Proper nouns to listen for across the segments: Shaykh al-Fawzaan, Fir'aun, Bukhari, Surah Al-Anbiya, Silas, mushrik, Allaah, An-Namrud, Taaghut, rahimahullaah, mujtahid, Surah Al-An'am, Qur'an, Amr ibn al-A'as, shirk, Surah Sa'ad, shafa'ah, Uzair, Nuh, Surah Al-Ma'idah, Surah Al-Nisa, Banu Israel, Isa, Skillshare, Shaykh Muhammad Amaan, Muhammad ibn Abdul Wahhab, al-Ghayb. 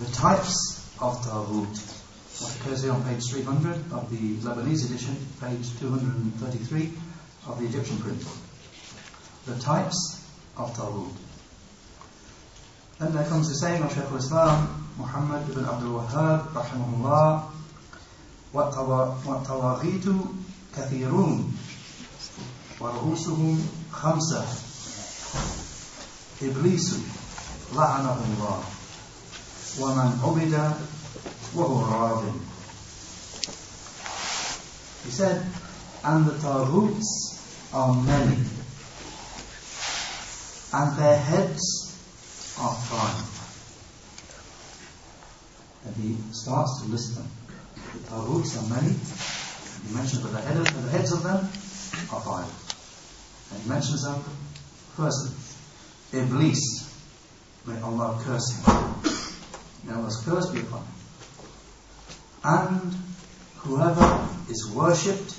the types of Taaghoots. That occurs here on page 300 of the Lebanese edition, page 233 of the Egyptian print. The types of Taaghoots. Then there comes the saying of Shaykh al-Islam Muhammad ibn Abdul Wahhab rahimahullah, وَالطَّوَاغِيتُ كَثِيرُونَ وَرُؤُوسُهُمْ خَمْسَةٌ إِبْلِيسُ لَعَنَهُ اللَّهُ وَمَنْ عُبِدَ وَهُوَ رَاضٍ. He said, and the Taaghoots are many, and their heads are five. And he starts to list them. The Taaghoots are many. He mentions that the heads of them are five. And he mentions them firstly, Iblees. May Allah curse him. May Allah's curse be upon him. And whoever is worshipped,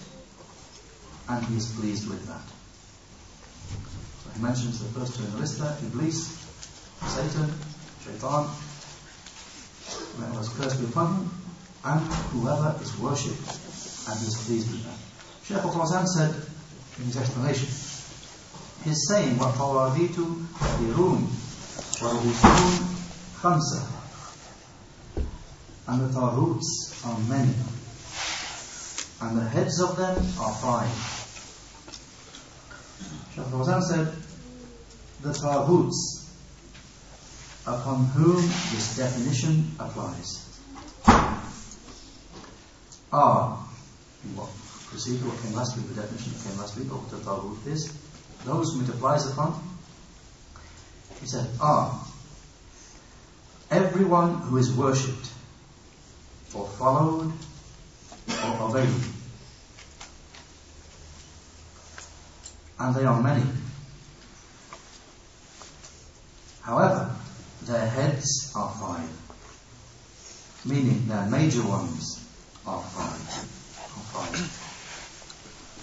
and he is pleased with that. So he mentions the first two in the list there, Iblis, Satan, Shaitan. May Allah's curse be upon him. And whoever is worshipped, and he is pleased with that. Shaykh al-Fawzaan said in his explanation, his saying, وَالطَّوَاغِيتُ كَثِيرُونَ وَرُؤُوسُهُمْ خَمْسَةٌ, and the Taaghoots are many, and the heads of them are five. Shaykh al-Fawzaan said, the Taaghoots upon whom this definition applies are, what preceded, what came last week, the definition that came last week of the Taaghut is, those whom it applies upon, he said, are everyone who is worshipped, or followed, or obeyed. And they are many. However, their heads are five, meaning their major ones are five.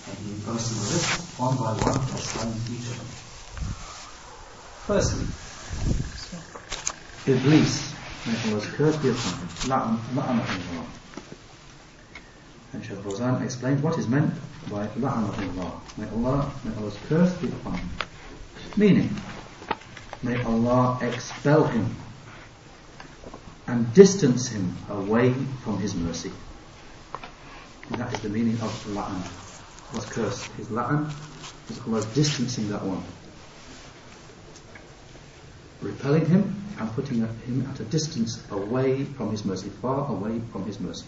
And he goes through the list one by one, explaining each of them. Firstly, Iblis. May Allah's curse be upon him. La'anahullah. And Shaykh al-Fawzaan explains what is meant by la'anahullah. May Allah's curse be upon him. Meaning, may Allah expel him and distance him away from his mercy. And that is the meaning of la'an. Allah's curse is la'an, is Allah distancing that one, repelling him and putting him at a distance away from his mercy, far away from his mercy,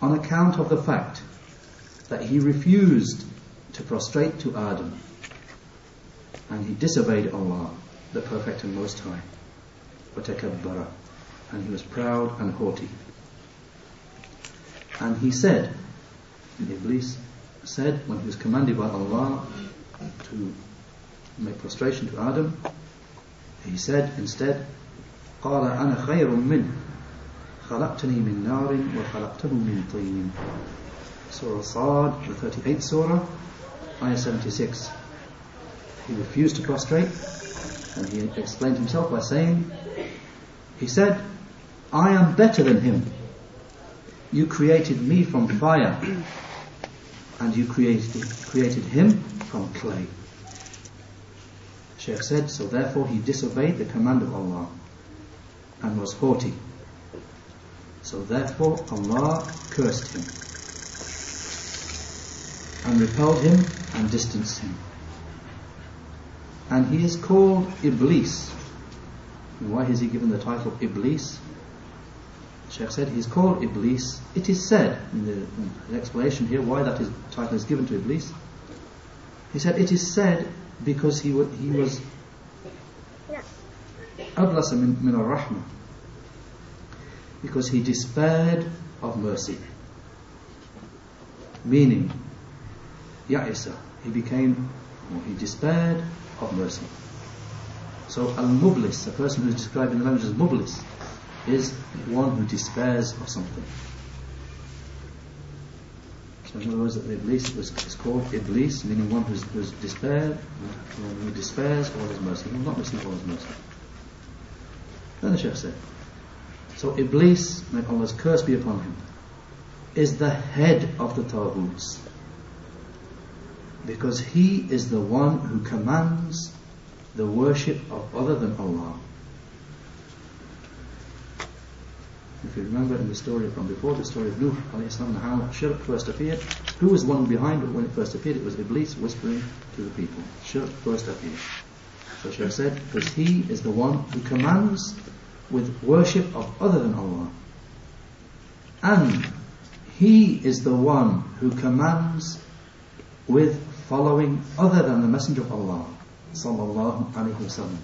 on account of the fact that he refused to prostrate to Adam and he disobeyed Allah, the Perfect and Most High, وَتَكَبَّرَ, and he was proud and haughty. And he said, and Iblis said, when he was commanded by Allah to make prostration to Adam, he said instead, قَالَ أَنَا خَيْرٌ مِّنْ خَلَقْتَنِي مِنْ نَارٍ وَخَلَقْتَهُ مِنْ طِينٍ. Surah Sa'ad, the 38th Surah, Ayah 76. He refused to prostrate, and he explained himself by saying, he said, I am better than him. You created me from fire, and you created him from clay. Shaykh said, so therefore he disobeyed the command of Allah and was haughty. So therefore Allah cursed him and repelled him and distanced him. And he is called Iblis. And why is he given the title Iblis? Shaykh said he is called Iblis. It is said in the explanation here why that title is given to Iblis. He said it is said because he was ablasa min ar-rahmah, because he despaired of mercy, meaning ya'isa, he despaired of mercy. So al-mublis, a person who is described in the language as mublis, is one who despairs of something. So in other words, that Iblis is called Iblis, meaning one who despairs of his mercy, will not receive all his mercy. Then the Shaykh said, so Iblees, may Allah's curse be upon him, is the head of the Taaghoots, because he is the one who commands the worship of other than Allah. If you remember in the story from before, the story of Nuh and how shirk first appeared, who was the one behind it when it first appeared? It was Iblis whispering to the people. Shirk first appeared. So Shaykh said, because he is the one who commands with worship of other than Allah, and he is the one who commands with following other than the Messenger of Allah sallallahu alaihi wasallam,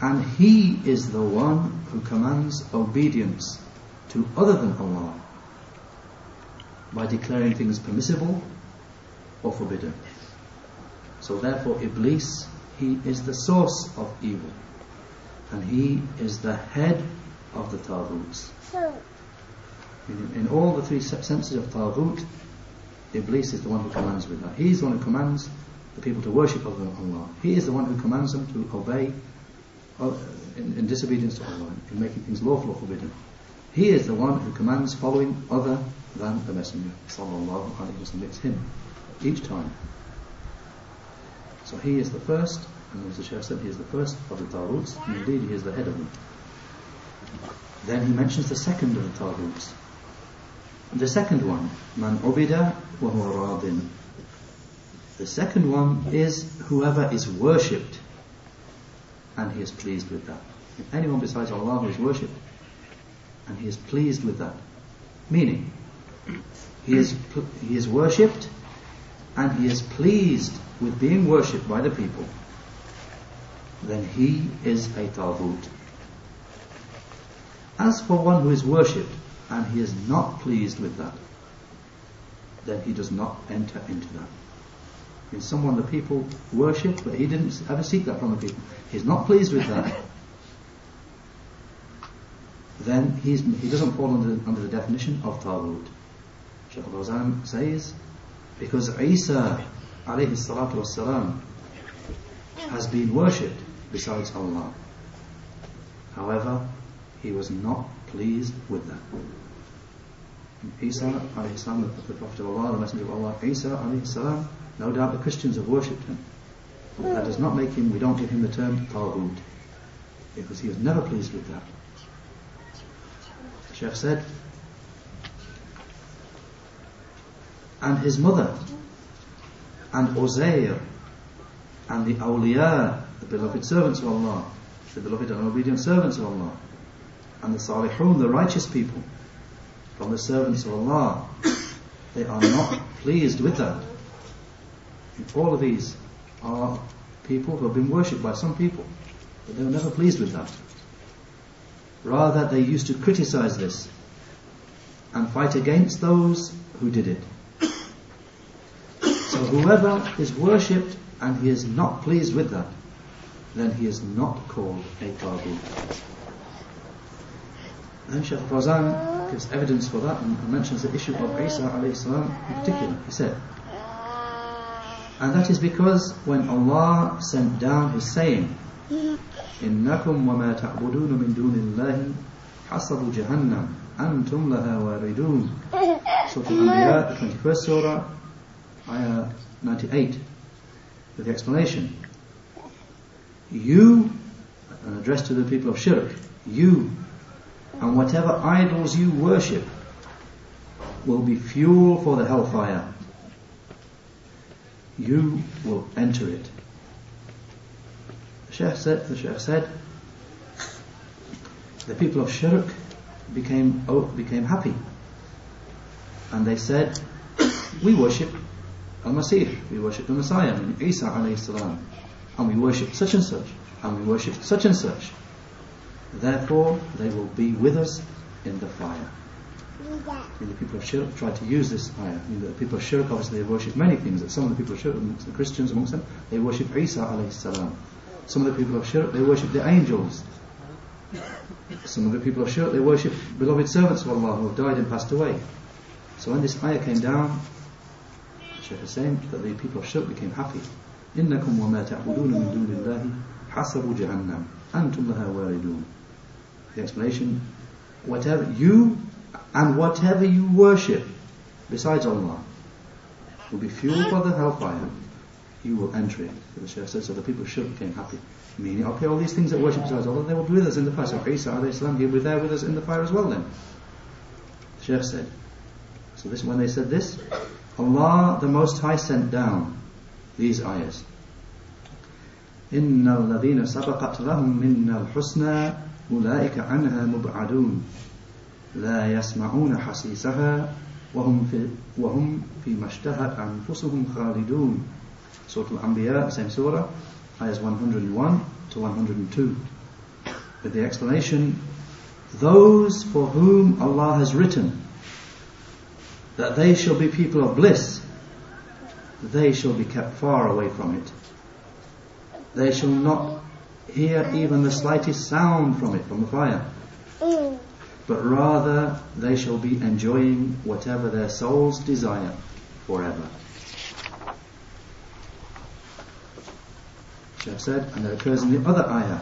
and he is the one who commands obedience to other than Allah by declaring things permissible or forbidden. So therefore Iblis, he is the source of evil, and he is the head of the Taaghoots. In all the three senses of Taaghut, Iblis is the one who commands with that. He is the one who commands the people to worship other than Allah. He is the one who commands them to obey in disobedience to Allah, in making things lawful or forbidden. He is the one who commands following other than the Messenger sallallahu alaihi wasallam. It's him each time. So he is the first, and as the Shaykh said, he is the first of the Taaghoots, and indeed he is the head of them. Then he mentions the second of the Taaghoots. The second one, man ubida wa huwa radin. The second one is whoever is worshipped and he is pleased with that. If anyone besides Allah who is worshipped and he is pleased with that, meaning he is worshipped and he is pleased with being worshipped by the people, then he is a taaghut. As for one who is worshipped and he is not pleased with that, then he does not enter into that. It's someone the people worship, but he didn't ever seek that from the people. He's not pleased with that. Then he doesn't fall under the definition of Taaghut. Shaykh al-Fawzaan says, because Isa alayhi salatu wassalam has been worshipped besides Allah. However, he was not pleased with that. Isa alayhi salam, the Prophet of Allah, the Messenger of Allah, Isa alayhi salam, no doubt the Christians have worshipped him. That does not make him, we don't give him the term Taaghut, because he was never pleased with that. The Shaykh said, and his mother, and Uzair, and the awliya, the beloved servants of Allah, the beloved and obedient servants of Allah, and the salihun, the righteous people, from the servants of Allah, they are not pleased with that. And all of these are people who have been worshipped by some people, but they were never pleased with that. Rather, they used to criticize this and fight against those who did it. So whoever is worshipped and he is not pleased with that, then he is not called a Taaghut. Then Shaykh al-Fawzaan gives evidence for that and mentions the issue of Isa alayhi salam in particular. He said, and that is because when Allah sent down his saying, innakum wa ma ta'budun min dunillahi hasabu jahannam antum laha waridun. Surah Al-Anbiya, the 21st surah, ayah 98, with the explanation, you, an address to the people of shirk, you and whatever idols you worship will be fuel for the hellfire. You will enter it. The Shaykh said, the people of shirk became happy, and they said, we worship al-Masih, we worship the Messiah, Isa alayhi salam, and we worship such and such, and we worship such and such. Therefore, they will be with us in the fire. And the people of Shirk tried to use this ayah. I mean, the people of Shirk, obviously, they worship many things. Some of the people of Shirk, amongst the Christians amongst them, they worship Isa alayhi salam. Some of the people of Shirk, they worship the angels. Some of the people of Shirk, they worship beloved servants of Allah who have died and passed away. So when this ayah came down, the Shaykh is saying that the people of Shirk became happy. إِنَّكُمْ وَمَا تَعْبُدُونَ مِن دُونِ اللَّهِ حَسَبُ جَهَنَّمْ أَنْتُمْ لَهَا وَارِدُونَ. the explanation, whatever you and whatever you worship besides Allah will be fueled by the hellfire, you will enter it. So the Shaykh said, so the people of Shirk became happy, meaning, okay, all these things that worship besides Allah, they will be with us in the fire. So Isa alayhi salam, he'll be there with us in the fire as well then. The Shaykh said, so this, when they said this, Allah the Most High sent down these ayahs. إِنَّ الَّذِينَ سَبَقَتْ لَهُمْ مِنَّ الْحُسْنَى أُولَٰئِكَ عَنْهَا مُبْعَدُونَ لَا يَسْمَعُونَ حَسِيسَهَا وَهُمْ فِي مَا اشْتَهَتْ أَنفُسُهُمْ خَالِدُونَ. Surah Al-Anbiya, same surah, ayahs 101 to 102. With the explanation, those for whom Allah has written that they shall be people of bliss, they shall be kept far away from it. They shall not hear even the slightest sound from it, from the fire. But rather, they shall be enjoying whatever their souls desire forever. Shaykh said, and it occurs in the other ayah,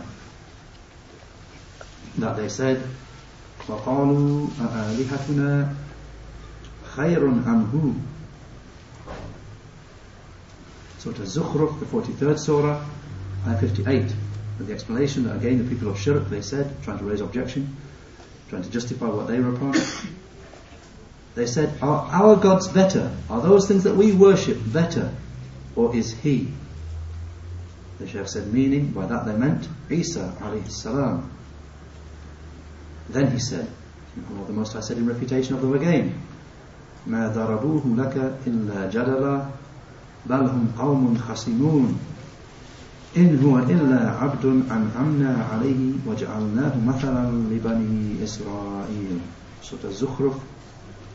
that they said, وَقَالُوا أَآلِهَتُنَا خَيْرٌ أَمْ هُوَ. Surah Zukhruf, the 43rd surah, ayah 58. With the explanation that again the people of Shirk, they said, trying to raise objection, trying to justify what they were upon, they said, are our gods better? Are those things that we worship better? Or is He? The Shaykh said, meaning, by that they meant Isa alayhi salam. Then he said, Allah the Most High said in refutation of them again, مَا ضَرَبُوهُ لَكَ إِلَّا جَدَلًا بَلْ هُمْ قَوْمٌ خَصِمُونَ إِنْ هُوَ إِلَّا عَبْدٌ أَنْعَمْنَا عَلَيْهِ وَجَعَلْنَاهُ مَثَلًا لِبَنِي إِسْرَائِيلِ. Surah Zukhruf,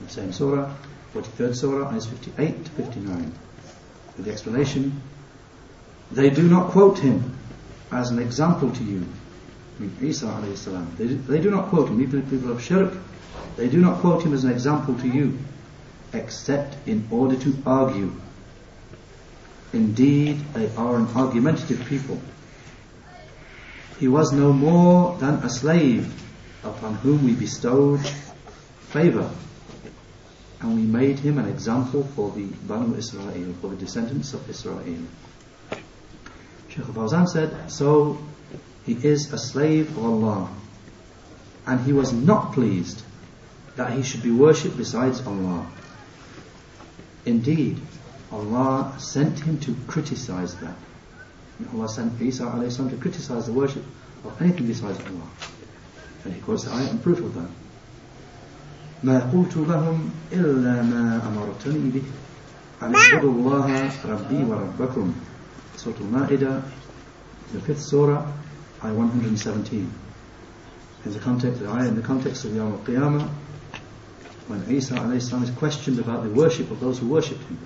the same surah, 43rd surah, ayahs 58 to 59. With the explanation, they do not quote him as an example to you, Isa alayhi salam. They do not quote him, even the people of Shirk, they do not quote him as an example to you, except in order to argue. Indeed, they are an argumentative people. He was no more than a slave upon whom we bestowed favour, and we made him an example for the Banu Israel, for the descendants of Israel. Shaykh al-Fawzaan said, so he is a slave of Allah, and he was not pleased that he should be worshipped besides Allah. Indeed, Allah sent him to criticize that. Allah sent Isa alayhi salam to criticize the worship of anything besides Allah. And he quotes the ayah in proof of that. مَا قُلْتُ لَهُمْ إِلَّا مَا أَمَرْتَنِي بِهِ أَنِ اعْبُدُوا اللَّهَ رَبِّي وَرَبَّكُمْ. Surah Al-Ma'idah, the 5th surah, ayah 117. In the context of the ayah, in the context of the Yawm al-Qiyamah, when Isa alayhi salam is questioned about the worship of those who worshipped him,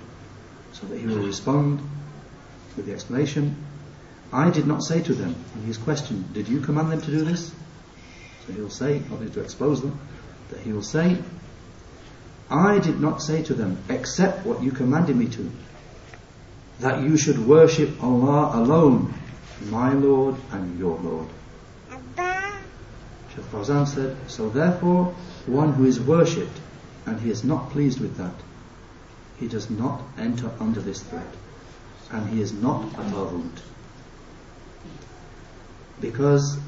so that he will respond with the explanation, I did not say to them, and he is questioned, did you command them to do this? So he will say, obviously to expose them, that he will say, I did not say to them, except what you commanded me to, that you should worship Allah alone, my Lord and your Lord. Shaykh al-Fawzaan said, so therefore, one who is worshipped, and he is not pleased with that, he does not enter under this threat, and he is not a Taaghut, because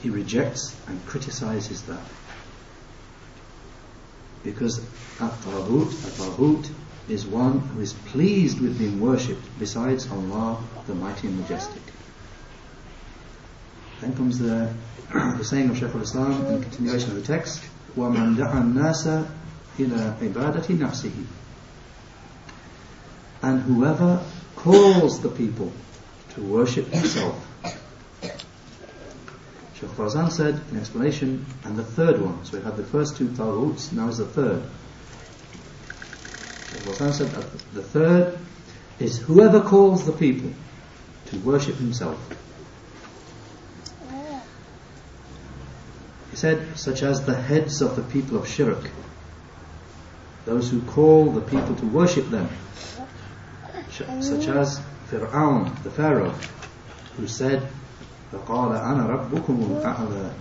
he rejects and criticizes that. Because a Taaghut is one who is pleased with being worshipped besides Allah the Mighty and Majestic. Then comes the saying of Shaykh al-Islam in continuation of the text, وَمَنْ دَعَ النَّاسَ إِلَىٰ عِبَادَةِ نَفْسِهِ. And whoever calls the people to worship himself. Shaykh al-Fawzaan said in explanation, and the third one, so we had the first two Taaghoots, now is the third. Shaykh al-Fawzaan said that the third is whoever calls the people to worship himself. He said, such as the heads of the people of Shirk, those who call the people to worship them, such as Fir'aun, the Pharaoh, who said, فَقَالَ أَنَا رَبُّكُمُ الْأَعْلَىٰ.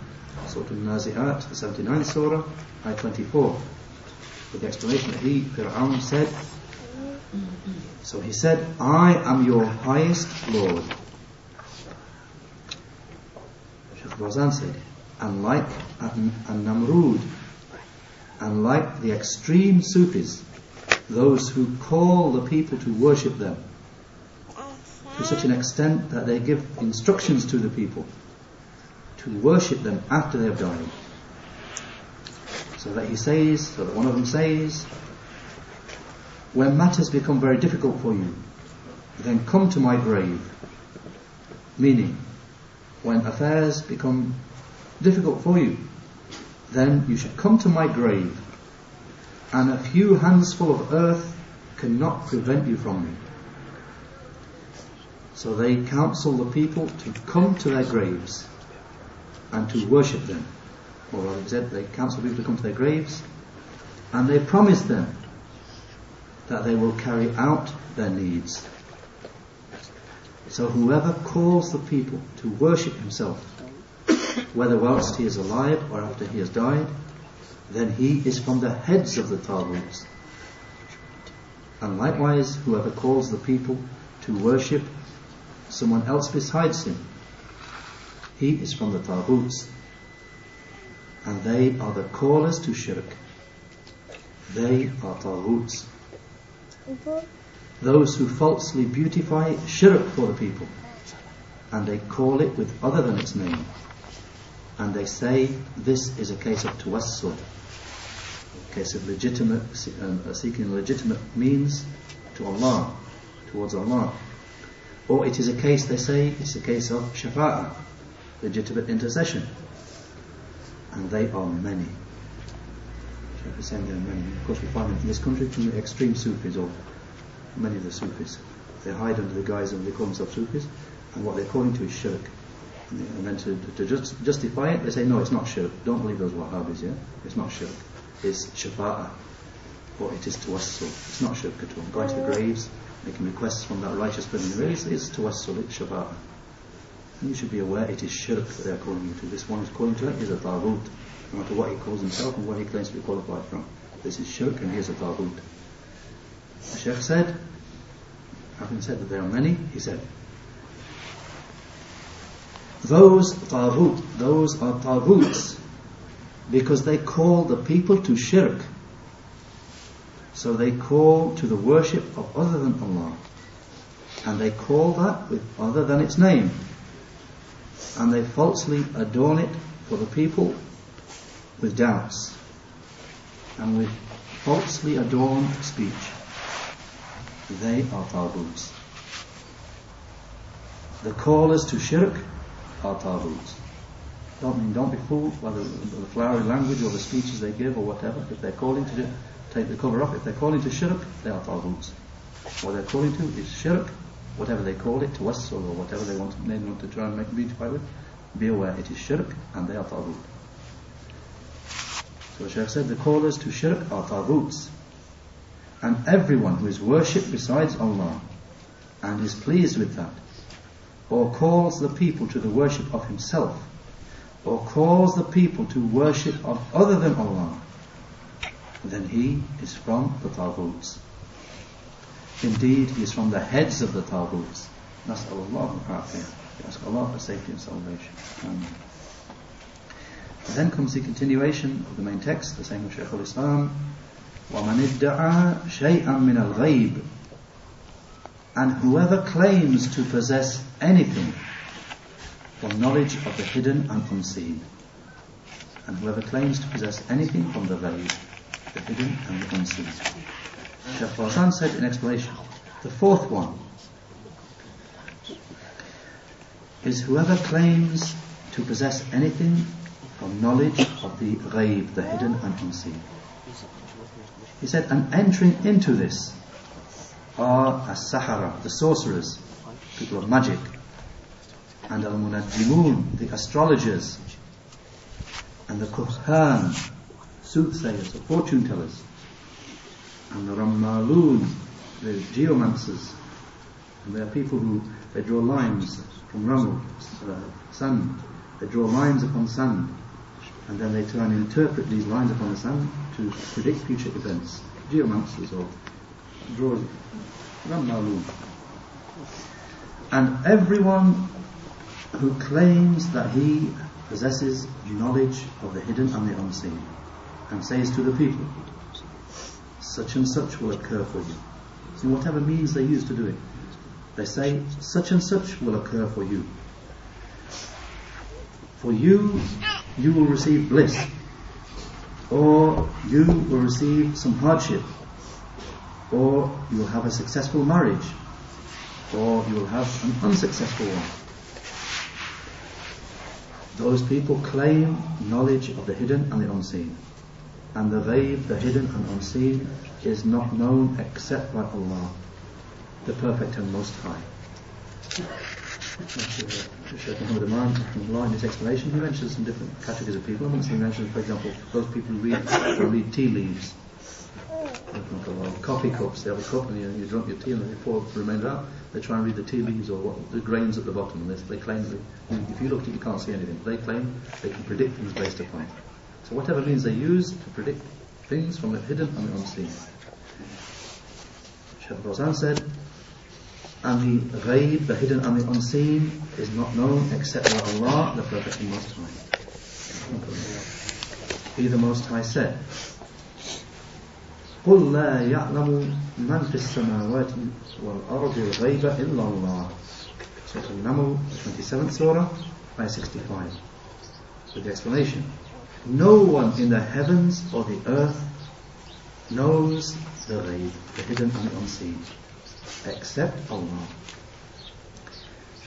Surah Al-Nazi'at, the 79th Surah, Ayah 24, with the explanation that he, Fir'aun, said, so he said, I am your highest Lord. Shaykh al-Fawzaan said, and like An-Namrud, and like the extreme Sufis, those who call the people to worship them, to such an extent that they give instructions to the people to worship them after they have died. So that one of them says, when matters become very difficult for you, then come to my grave. Meaning, when affairs become difficult for you, then you should come to my grave, and a few hands full of earth cannot prevent you from me. So they counsel the people to come to their graves and to worship them. Or rather, they said, they counsel people to come to their graves, and they promise them that they will carry out their needs. So whoever calls the people to worship himself, whether whilst he is alive or after he has died, then he is from the heads of the Taaghoots. And likewise, whoever calls the people to worship someone else besides him, he is from the Taaghoots. And they are the callers to shirk. They are Taaghoots. Those who falsely beautify shirk for the people, and they call it with other than its name, and they say this is a case of tawassul, a case of seeking legitimate means to Allah, towards Allah, or it is a case, they say, it's a case of shafa'ah, legitimate intercession, and they are many. Of course, we find them in this country from the extreme Sufis, or many of the Sufis. They hide under the guise of, they call themselves Sufis, and what they're calling to is shirk. And then to justify it, they say, no, it's not shirk. Don't believe those Wahhabis, yeah? It's not shirk. It's shafa'ah, or it is tawassul. It's not shirk at all. Going to the graves, making requests from that righteous person, really, it's tawassul, it's shafa'ah. And you should be aware it is shirk that they're calling you to. This one who's calling to it is a taaghut. No matter what he calls himself and what he claims to be qualified from, this is shirk and he is a taaghut. The Shaykh said, having said that there are many, he said, those are taaghoots, because they call the people to shirk. So they call to the worship of other than Allah, and they call that with other than its name, and they falsely adorn it for the people with doubts and with falsely adorned speech. They are taaghoots. The callers to shirk are taaghoots. Don't be fooled by the flowery language or the speeches they give or whatever. If they're calling to take the cover off, if they're calling to shirk, they are taaghoots. What they're calling to is shirk, whatever they call it, tawassul, or whatever they want to try and make beautify with. Be aware, it is shirk and they are taaghoots. So Shaykh said, the callers to shirk are taaghoots, and everyone who is worshipped besides Allah and is pleased with that, or calls the people to the worship of himself, or calls the people to worship of other than Allah, then he is from the taaghoots. Indeed, he is from the heads of the taaghoots. Ask Allah for safety and salvation. Amen. Then comes the continuation of the main text, the saying of Shaykh al-Islam, وَمَنِ ادَّعَى شَيْئًا مِنَ الْغَيْبِ, and whoever claims to possess anything from knowledge of the hidden and unseen. And whoever claims to possess anything from the ghaib, the hidden and the unseen. Shaykh al-Fawzaan said in explanation, the fourth one is whoever claims to possess anything from knowledge of the ghaib, the hidden and unseen. He said, and entering into this are as-sahara, the sorcerers, people of magic, and al-munajjimun, the astrologers, and the kuhhan, soothsayers, the fortune tellers, and the rammaloon, the geomancers, and they are people who they draw lines from ramal, sand. They draw lines upon sand, and then they try and interpret these lines upon the sand to predict future events, geomancers or draw Rammalum. And everyone who claims that he possesses knowledge of the hidden and the unseen, and says to the people, such and such will occur for you. See, whatever means they use to do it, they say, such and such will occur for you. For you, you will receive bliss, or you will receive some hardship, or you will have a successful marriage, or you will have an unsuccessful one. Those people claim knowledge of the hidden and the unseen. And the Ghaib, the hidden and unseen, is not known except by Allah, the Perfect and Most High. Shaykh Muhammad Amaan, in his explanation, he mentions some different categories of people. He mentions, for example, those people who read tea leaves. Coffee cups, they have a cup and you drink your tea and they pour the remainder out. They try and read the tea leaves or what, the grains at the bottom. They claim that if you look at it, you can't see anything. They claim they can predict things based upon it. So whatever means they use to predict things from the hidden and the unseen. Shaykh al-Fawzaan said, and the Ghaib, the hidden and the unseen, is not known except by Allah, the Perfect and Most High. He the Most High said, قُلْ لَا يَعْلَمُ مَنْ فِي السَّمَاوَاتِ وَالْأَرْضِ الْغَيْبَ إِلَّا اللَّهُ. Surah Al-Naml, 27th Surah, Ayah 65. With the explanation, no one in the heavens or the earth knows the Ghaib, the hidden and the unseen, except Allah.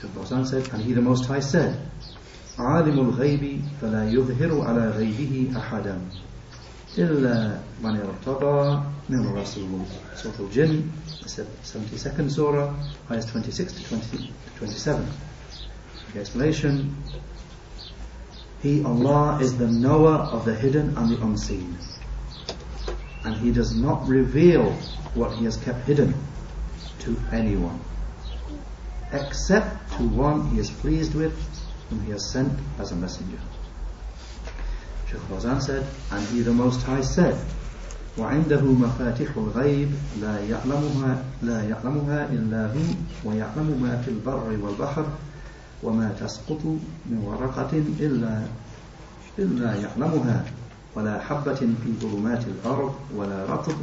Shaykh al-Fawzaan said, and He the Most High said, عَالِمُ الْغَيْبِ فَلَا يُظْهِرُ عَلَى غَيْبِهِ أَحَدًا إِلَّا مَنِ ارْتَضَى مِنْ رَسُولٍ. Surah Al Jinn, the 72nd Surah, Ayahs 26 to 27. The explanation, He, Allah, is the knower of the hidden and the unseen, and He does not reveal what He has kept hidden to anyone, except to one He is pleased with, whom He has sent as a messenger. Shaykh al-Fawzaan said, and He the Most High said, وَعِنْدَهُ مَفَاتِحُ الْغَيْبِ لَا يَعْلَمُهَا إِلَّا هُوَ وَيَعْلَمُ مَا فِي الْبَرِّ وَالْبَحْرِ وَمَا تَسْقُطُ مِنْ وَرَقَةٍ إِلَّا يَعْلَمُهَا وَلَا حَبَّةٍ فِي ظُلُمَاتِ الْأَرْضِ وَلَا رَطْبٍ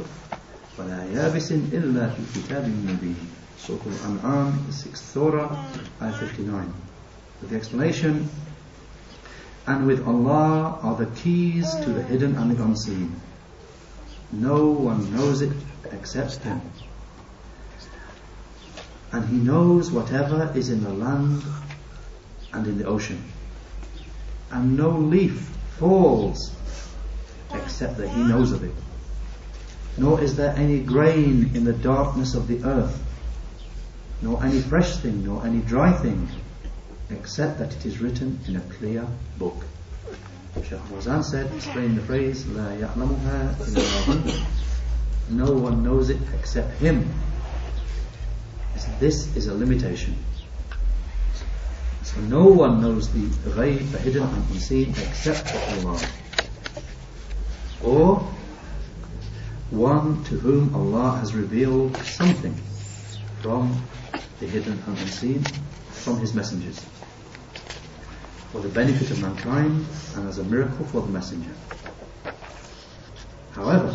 وَلَا يَابِسٍ إِلَّا فِي كِتَابٍ مُّبِينٍ. Surah Al-An'am, 6th Surah, Ayah 59. With the explanation, and with Allah are the keys to the hidden and the unseen. No one knows it except Him. And He knows whatever is in the land and in the ocean. And no leaf falls except that He knows of it. Nor is there any grain in the darkness of the earth, nor any fresh thing, nor any dry thing, except that it is written in a clear book. Shaykh al-Fawzaan said, explaining the phrase, La ya'lamuha illallah, no one knows it except Him. This is a limitation. So no one knows the Ghaib, the hidden and unseen, except for Allah, or one to whom Allah has revealed something from the hidden and unseen, from His messengers, for the benefit of mankind and as a miracle for the messenger. However,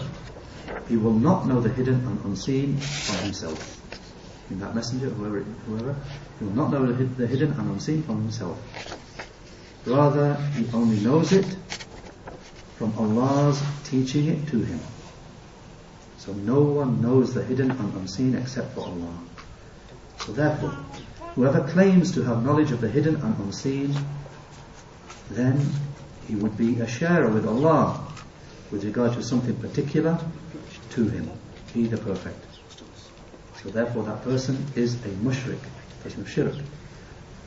he will not know the hidden and unseen by himself. In that messenger, whoever, he will not know the hidden and unseen from himself. Rather, he only knows it from Allah's teaching it to him. So no one knows the hidden and unseen except for Allah. So therefore, whoever claims to have knowledge of the hidden and unseen, then he would be a sharer with Allah with regard to something particular to Him, He the Perfect. So therefore that person is a mushrik, person of shirk.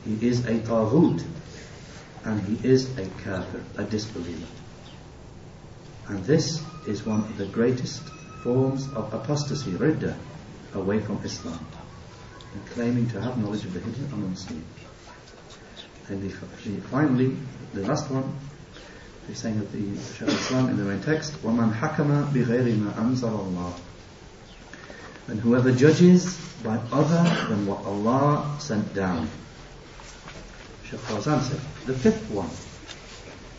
He is a taaghut, and he is a kafir, a disbeliever. And this is one of the greatest forms of apostasy, ridda, away from Islam, and claiming to have knowledge of the hidden and unseen. And finally, the last one, He's saying of the Shaykh al-Islam in their own text, وَمَنْ حَكَمَ بِغَيْرِ مَا أَنْزَلَ اللَّهُ. And whoever judges by other than what Allah sent down. Shaykh al-Fawzaan said, the fifth one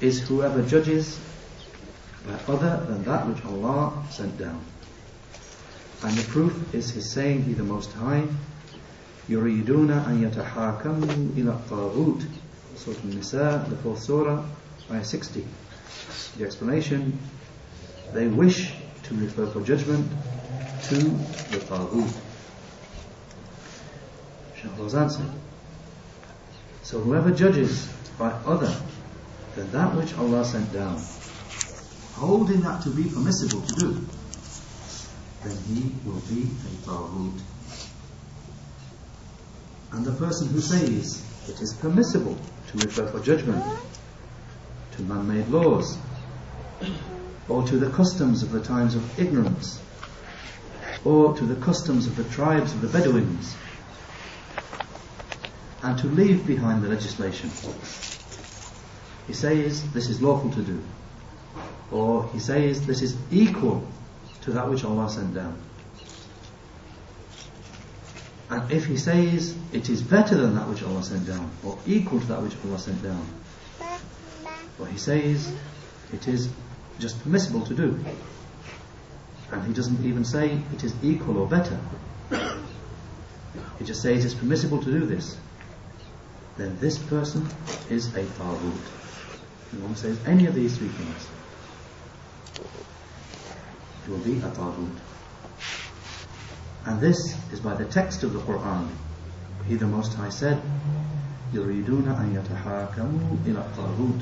is whoever judges by other than that which Allah sent down. And the proof is his saying, He the Most High, يُرِيدُونَ أَنْ يَتَحَاكَمُوا إِلَى الطَّاغُوتِ. Surah Al-Nisa, the 4th Surah, Ayah 60. The explanation, they wish to refer for judgment to the Taaghoots. Shaykh al-Fawzaan said, so whoever judges by other than that which Allah sent down, holding that to be permissible to do, then he will be a Taaghoots. And the person who says it is permissible to refer for judgment to man-made laws or to the customs of the times of ignorance or to the customs of the tribes of the Bedouins, and to leave behind the legislation. He says this is lawful to do, or he says this is equal to that which Allah sent down. And if he says it is better than that which Allah sent down, or equal to that which Allah sent down, or he says it is just permissible to do, and he doesn't even say it is equal or better, he just says it is permissible to do this, then this person is a Taaghut. If one says any of these three things, he will be a Taaghut. And this is by the text of the Qur'an. He the Most High said, يُرِيدُونَ أَنْ يَتَحَاكَمُوا إِلَى الطَّاغُوتِ.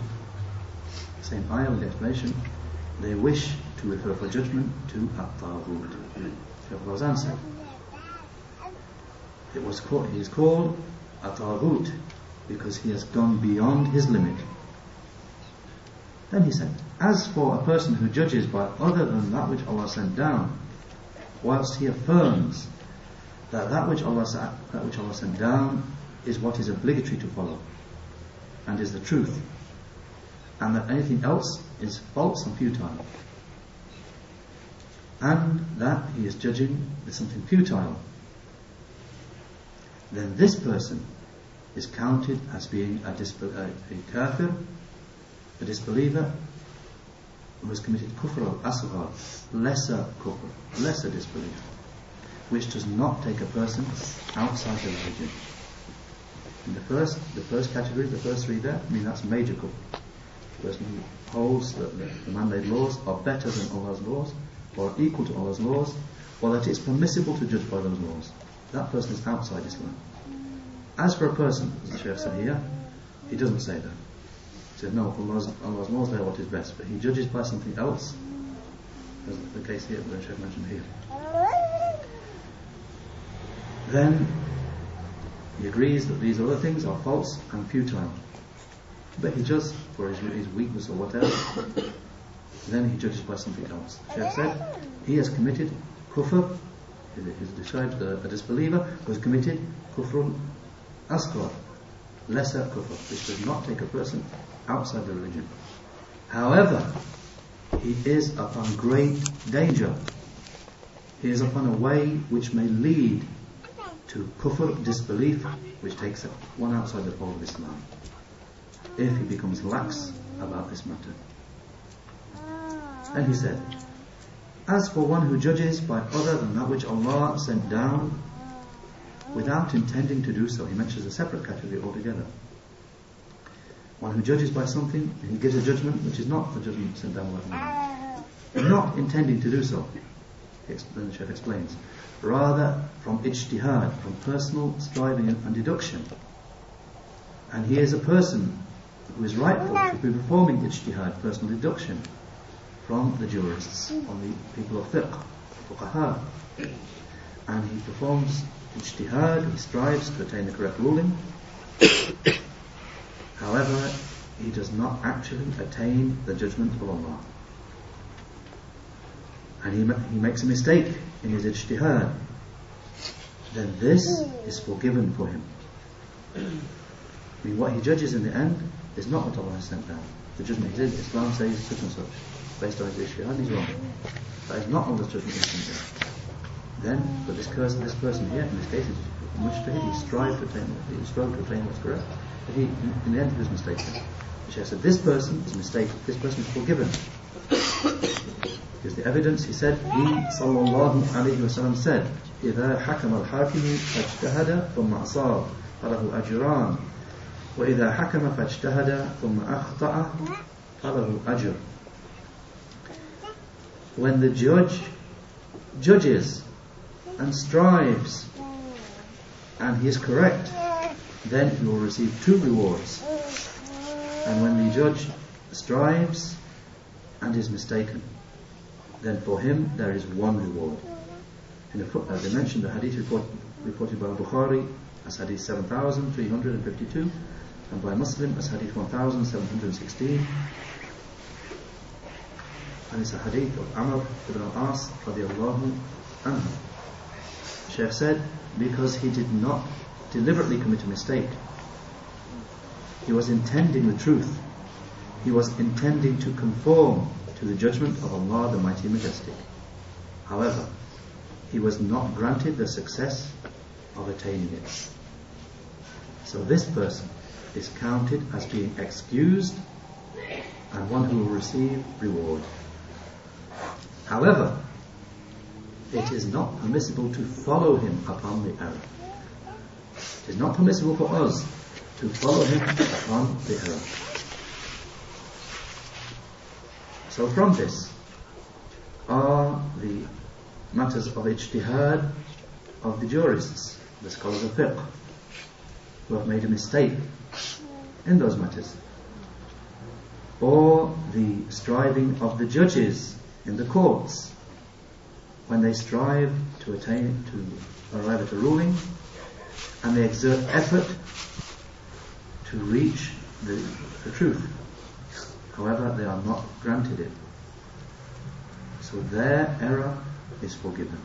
Same ayah with the explanation, they wish to refer for judgment to at-Taaghut. Shaykh al-Fawzaan said, he is called at-Taaghut because he has gone beyond his limit. Then he said, as for a person who judges by other than that which Allah sent down, whilst he affirms that that which Allah sent down is what is obligatory to follow and is the truth, and that anything else is false and futile, and that he is judging with something futile, then this person is counted as being a kafir, a disbeliever, who has committed kufr al-asghar, lesser kufr, lesser disbelief, which does not take a person outside the religion. In the first category, the first three there, I mean that's major kufr. The person who holds that the man-made laws are better than Allah's laws, or equal to Allah's laws, or that it's permissible to judge by those laws, that person is outside Islam. As for a person, as the Shaykh said here, he doesn't say that. No, Allah's laws there what is best, but he judges by something else, as the case here that Shaykh mentioned here, then he agrees that these other things are false and futile, but he judges for his weakness or whatever, then he judges by something else. Shaykh said he has committed kufr, he is described a disbeliever who has committed kufrun asghar, lesser kufr, which does not take a person outside the religion. However, he is upon great danger. He is upon a way which may lead to kufr, disbelief, which takes one outside the fold of Islam, if he becomes lax about this matter. Then he said, as for one who judges by other than that which Allah sent down without intending to do so, he mentions a separate category altogether. One who judges by something, and he gives a judgment which is not the judgment sent down by Allah, not intending to do so. Then the Shaykh explains, rather from ijtihad, from personal striving and deduction. And he is a person who is rightful to be performing ijtihad, personal deduction, from the jurists, from the people of fiqh, fuqaha. And he performs ijtihad, he strives to attain the correct ruling. However, he does not actually attain the judgment of Allah, and he makes a mistake in his ijtihad, then this is forgiven for him. I mean, what he judges in the end is not what Allah has sent down, the judgment is, Islam says such and such, based on his issue, and he's wrong. That is not on the judgment of then, but this person here, in this case, is mujtahid, he strove to attain what's correct, but he, in the end, he was mistaken. The Shaykh said, this person is mistaken, this person is forgiven. Because the evidence, he said, he, sallallahu alayhi wa sallam, said, إِذَا حَكَمَ الْحَاكِمِ فَاجْتَهَدَ ثُمَّ أَصَابَ فَلَهُ أَجْرَانِ وَإِذَا حَكَمَ فَاجْتَهَدَ ثُمَّ أَخْطَأَ فَلَهُ أَجْرٌ. When the judge judges and strives and he is correct, then he will receive two rewards. And when the judge strives and is mistaken, then for him there is one reward. As I mentioned, the hadith reported by Bukhari as hadith 7,352 and by Muslim as hadith 1,716, and it's a hadith of Amr ibn al-A'as radiyallahu anhu. Shaykh said, because he did not deliberately commit a mistake, he was intending the truth, he was intending to conform to the judgment of Allah the Mighty and Majestic. However, he was not granted the success of attaining it. So this person is counted as being excused and one who will receive reward. However, it is not permissible to follow him upon the error. It is not permissible for us to follow him upon the error. So from this are the matters of ijtihad of the jurists, the scholars of fiqh, who have made a mistake in those matters, or the striving of the judges in the courts, when they strive to arrive at a ruling, and they exert effort to reach the truth. However, they are not granted it. So their error is forgiven.